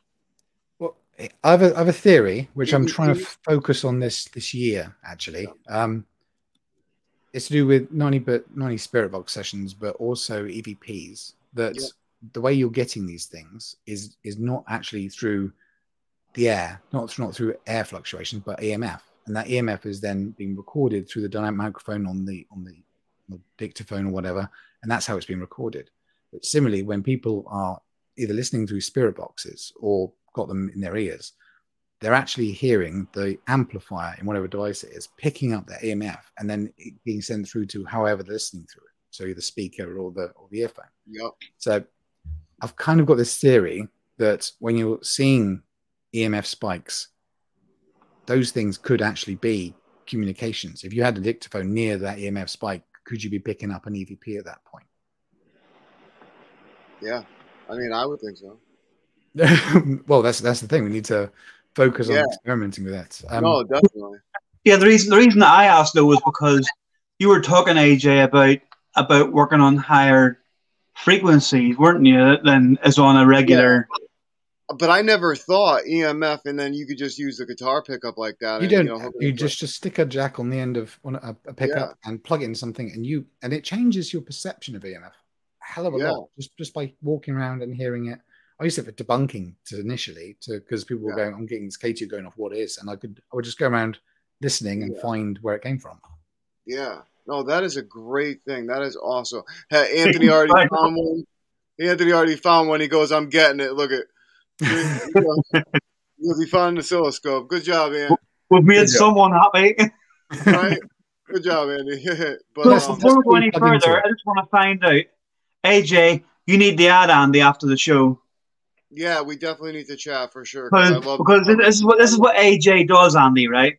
Well, I have a theory which I'm trying to focus on this year actually. Yeah. It's to do with 90 spirit box sessions, but also EVPs. The way you're getting these things is not actually through the air, not through air fluctuations, but EMF, and that EMF is then being recorded through the dynamic microphone on the dictaphone or whatever, and that's how it's being recorded. But similarly, when people are either listening through spirit boxes or got them in their ears, they're actually hearing the amplifier in whatever device it is picking up that EMF and then it being sent through to however they're listening through it, so either the speaker or the earphone. Yep. So I've kind of got this theory that when you're seeing EMF spikes, those things could actually be communications. If you had a dictaphone near that EMF spike, could you be picking up an EVP at that point? Yeah, I mean, I would think so. Well, that's the thing. We need to focus on experimenting with that. No, definitely. Yeah, the reason that I asked though was because you were talking, AJ, about working on higher frequencies, weren't you, than is on a regular. Yeah. But I never thought EMF, and then you could just use the guitar pickup like that. You don't. You just stick a jack on the end of a pickup and plug in something, and it changes your perception of EMF a hell of a lot just by walking around and hearing it. I used it for debunking because people were going, "I'm getting this K2 going off. What is?" And I would just go around listening and find where it came from. Yeah. No, that is a great thing. That is awesome. Hey, Anthony already found one. He goes, "I'm getting it. Look at it." He found an oscilloscope. Good job, Andy. We've made someone happy. Right? Good job, Andy. But before we go any further, I just want to find out, AJ, you need to add Andy after the show. Yeah, we definitely need to chat for sure. Because this is what AJ does, Andy, right?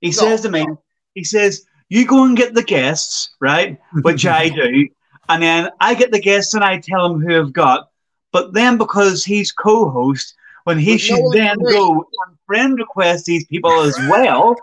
He says to me, he says, "You go and get the guests," right? Which I do. And then I get the guests and I tell them who I've got. But then because he's co-host, when he go and friend request these people as well,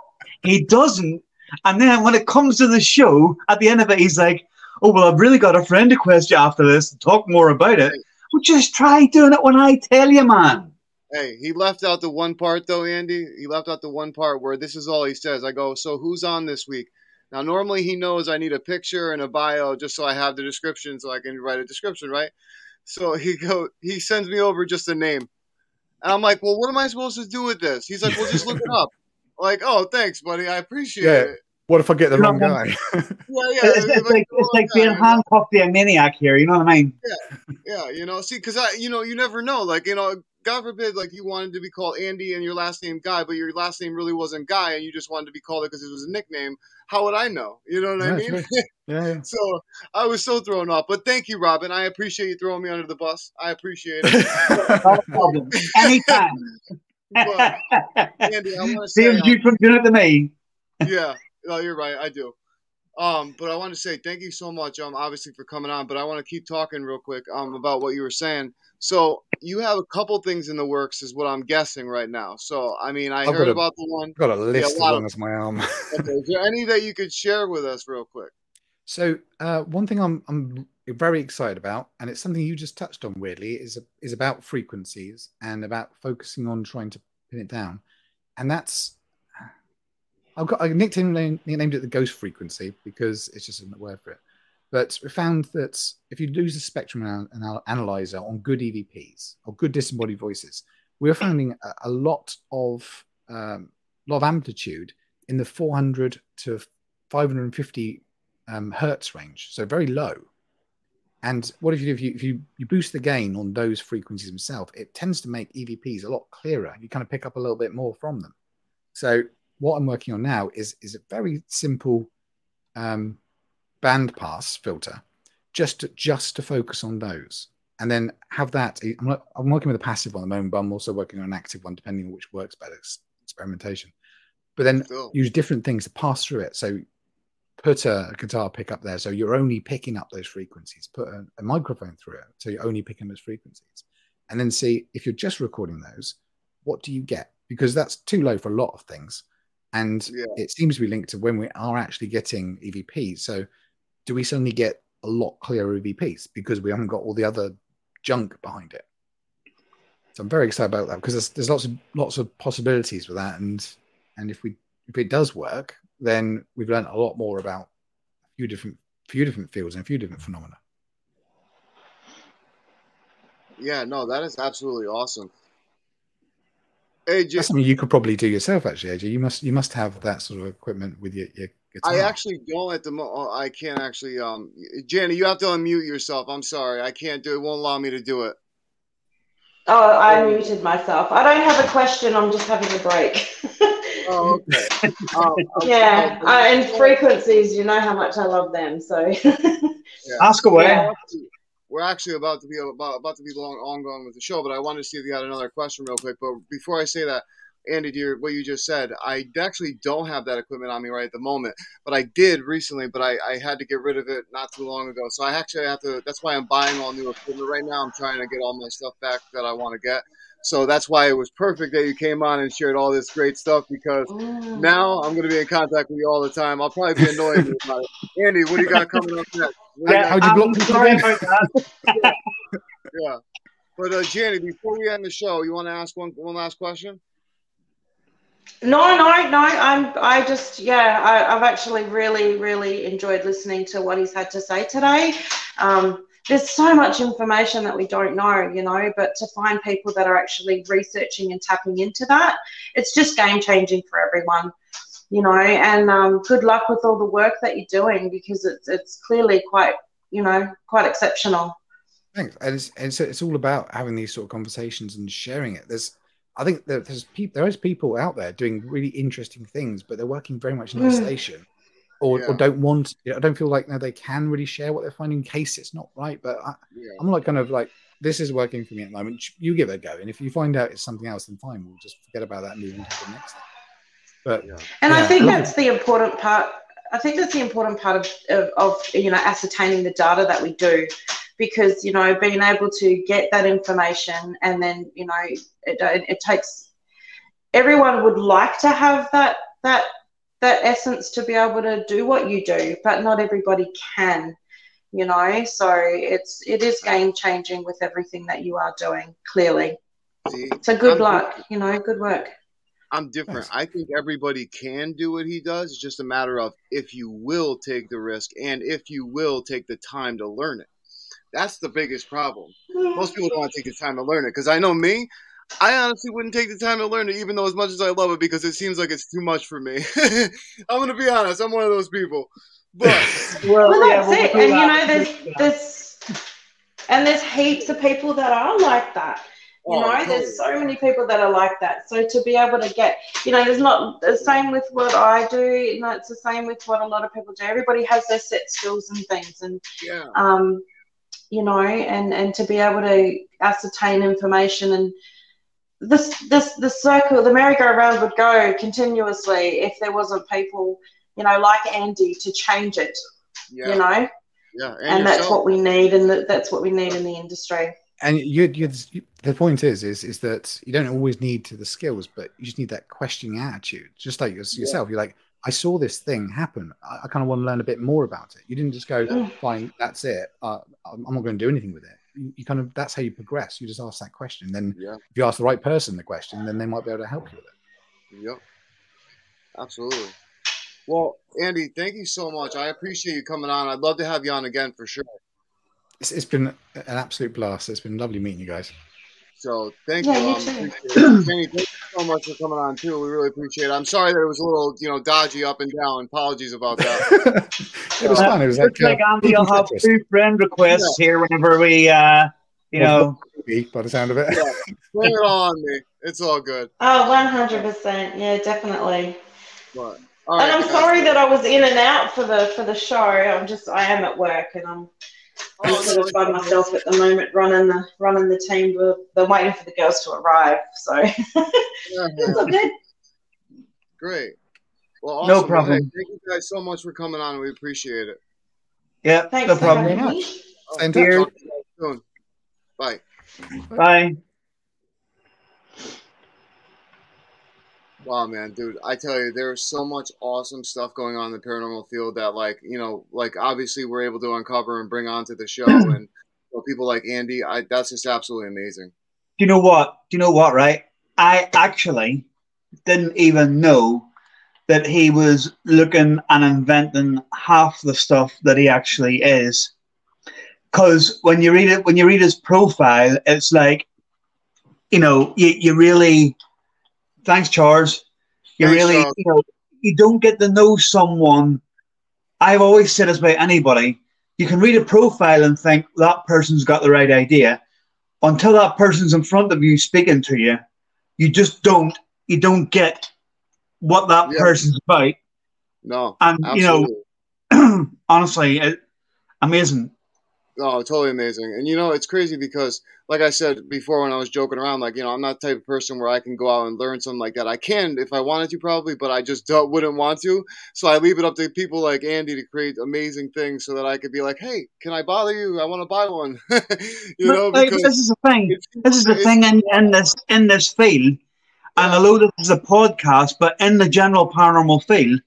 he doesn't. And then when it comes to the show, at the end of it, he's like, "Oh, well, I've really got a friend request you after this. Talk more about it." Well, just try doing it when I tell you, man. Hey, he left out the one part, though, Andy. He left out the one part where this is all he says. I go, "So who's on this week?" Now, normally he knows I need a picture and a bio just so I have the description so I can write a description, right? So he sends me over just a name. And I'm like, "Well, what am I supposed to do with this?" He's like, "Well, just look it up." I'm like, "Oh, thanks, buddy. I appreciate it. What if I get the wrong guy? It's like being handcuffed to a maniac here. You know what I mean? Yeah, you know, see, because you never know. Like, you know, God forbid, like you wanted to be called Andy and your last name Guy, but your last name really wasn't Guy and you just wanted to be called it because it was a nickname. How would I know? You know what I mean? Right. Yeah. So I was so thrown off. But thank you, Robin. I appreciate you throwing me under the bus. I appreciate it. No problem. Anytime. But, Andy, I want to say. Seems you from doing it to me. Yeah. No, you're right. I do. But I want to say thank you so much, obviously, for coming on. But I want to keep talking real quick about what you were saying. So you have a couple things in the works is what I'm guessing right now. So, I mean, I've heard about the one. I've got a list as long as my arm. Okay. Is there any that you could share with us real quick? So one thing I'm very excited about, and it's something you just touched on, weirdly, is about frequencies and about focusing on trying to pin it down. And that's... I nicknamed it the ghost frequency because it's just a word for it. But we found that if you use a spectrum analyzer on good EVPs or good disembodied voices, we were finding a lot of amplitude in the 400 to 550 hertz range, so very low. And what if you do? If you boost the gain on those frequencies themselves, it tends to make EVPs a lot clearer. You kind of pick up a little bit more from them. So what I'm working on now is a very simple bandpass filter just to focus on those and then have that. I'm working with a passive one at the moment, but I'm also working on an active one, depending on which works better, experimentation. But then use different things to pass through it. So put a guitar pickup there, so you're only picking up those frequencies. Put a microphone through it, so you're only picking those frequencies. And then see, if you're just recording those, what do you get? Because that's too low for a lot of things. And it seems to be linked to when we are actually getting EVPs. So do we suddenly get a lot clearer EVPs because we haven't got all the other junk behind it? So I'm very excited about that, because there's lots of possibilities with that. And if it does work, then we've learned a lot more about a few different fields and a few different phenomena. Yeah, no, that is absolutely awesome. AJ, that's something you could probably do yourself, actually. AJ, you must have that sort of equipment with your guitar. I actually don't at the moment. I can't actually. Jana, you have to unmute yourself. I'm sorry, I can't do it. It won't allow me to do it. Oh, I muted myself. I don't have a question. I'm just having a break. Oh, okay. Yeah, and frequencies. You know how much I love them. So ask away. Yeah. We're actually about to be ongoing with the show, but I wanted to see if you had another question real quick. But before I say that, Andy, dear, what you just said, I actually don't have that equipment on me right at the moment, but I did recently. But I had to get rid of it not too long ago, so I actually have to. That's why I'm buying all new equipment right now. I'm trying to get all my stuff back that I want to get. So that's why it was perfect that you came on and shared all this great stuff, because now I'm going to be in contact with you all the time. I'll probably be annoying you about it. Andy, what do you got coming up next? Sorry about that. Yeah. But, Jenny, before we end the show, you want to ask one last question? No. I've actually really, really enjoyed listening to what he's had to say today. There's so much information that we don't know, but to find people that are actually researching and tapping into that, it's just game-changing for everyone, and good luck with all the work that you're doing, because it's clearly quite exceptional. Thanks. And it's all about having these sort of conversations and sharing it. I think there is people out there doing really interesting things, but they're working very much in isolation. Or don't want. I don't feel like they can really share what they're finding in case it's not right. But I'm this is working for me at the moment. You give it a go, and if you find out it's something else, then fine. We'll just forget about that and move on to the next thing. I think that's the important part. I think that's the important part of ascertaining the data that we do, because being able to get that information and then it takes. Everyone would like to have that essence to be able to do what you do, but not everybody can, so it is game changing with everything that you are doing, clearly. See, so good luck, good work. I'm different. I think everybody can do what he does. It's just a matter of if you will take the risk and if you will take the time to learn it. That's the biggest problem. Most people don't want to take the time to learn it, because I know me, I honestly wouldn't take the time to learn it, even though as much as I love it, because it seems like it's too much for me. I'm going to be honest. I'm one of those people. But that's it. And, there's heaps of people that are like that. There's so many people that are like that. So to be able to get, there's not the same with what I do. It's the same with what a lot of people do. Everybody has their set skills and things. And, and to be able to ascertain information and, the circle, the merry-go-round would go continuously if there wasn't people, like Andy, to change it, Yeah, and that's what we need, and that's what we need in the industry. And the point is that you don't always need the skills, but you just need that questioning attitude, just like yourself. You're like, I saw this thing happen. I kind of want to learn a bit more about it. You didn't just go, fine, that's it. I'm not going to do anything with it. You kind of, that's how you progress. You just ask that question. Then if you ask the right person the question, then they might be able to help you with it. Yep. Absolutely. Well, Andy, thank you so much. I appreciate you coming on. I'd love to have you on again for sure. It's been an absolute blast. It's been lovely meeting you guys. So thank you. Jenny, thank you so much for coming on too. We really appreciate it. I'm sorry that it was a little, dodgy up and down. Apologies about that. It was fun. It was like Andy will have two friend requests here whenever we, by the sound of it. Bring it all on me. It's all good. Oh, 100%. Yeah, definitely. Right. All right, and I'm sorry that I was in and out for the show. I am at work and I'm sort of by myself at the moment, running the team. They're waiting for the girls to arrive, so it's all good. Great. Well, awesome. No problem. Hey, thank you guys so much for coming on. We appreciate it. Yeah, thanks, no problem. Very much. Same here. Bye. Bye. Wow, man, dude, I tell you, there's so much awesome stuff going on in the paranormal field that, like, you know, like, obviously we're able to uncover and bring onto the show. And so people like Andy, that's just absolutely amazing. Do you know what? Right? I actually didn't even know that he was looking and inventing half the stuff that he actually is. Because when you read it, when you read his profile, it's like, you know, you really... Thanks, Charles. You don't get to know someone. I've always said this about anybody. You can read a profile and think that person's got the right idea. Until that person's in front of you speaking to you, you just don't. You don't get what that person's about. No, and absolutely. You know, honestly, amazing. Oh, totally amazing. And, you know, it's crazy because, like I said before when I was joking around, like, you know, I'm not the type of person where I can go out and learn something like that. I can if I wanted to probably, but I just wouldn't want to. So I leave it up to people like Andy to create amazing things so that I could be like, hey, can I bother you? I want to buy one. you know, because this is the thing. This is the thing in this field, and although this is a podcast, but in the general paranormal field,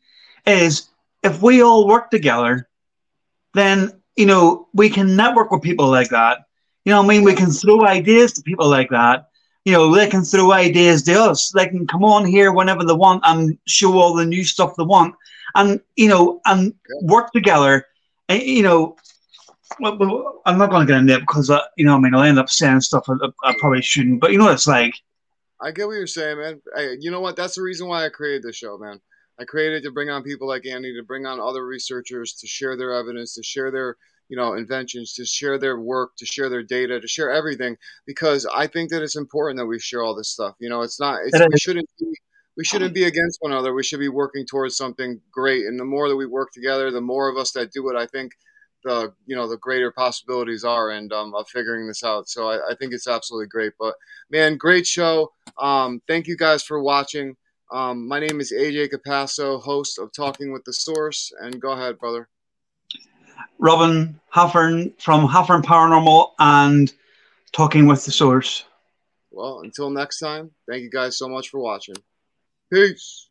is if we all work together, then... You know, we can network with people like that. You know what I mean? We can throw ideas to people like that. You know, they can throw ideas to us. They can come on here whenever they want and show all the new stuff they want. And, you know, and work together. And, you know, I'm not going to get into it because, you know what I mean? I'll end up saying stuff I probably shouldn't. But, you know, it's like. I get what you're saying, man. You know what? That's the reason why I created this show, man. I created to bring on people like Andy, to bring on other researchers, to share their evidence, to share their, you know, inventions, to share their work, to share their data, to share everything, because I think that it's important that we share all this stuff. You know, we shouldn't be against one another. We should be working towards something great. And the more that we work together, the more of us that do it, I think the greater possibilities are of figuring this out. So I think it's absolutely great, but man, great show. Thank you guys for watching. My name is AJ Capasso, host of Talking With The Source, and go ahead, brother. Robin Haffern from Haffern Paranormal and Talking With The Source. Well, until next time, thank you guys so much for watching. Peace.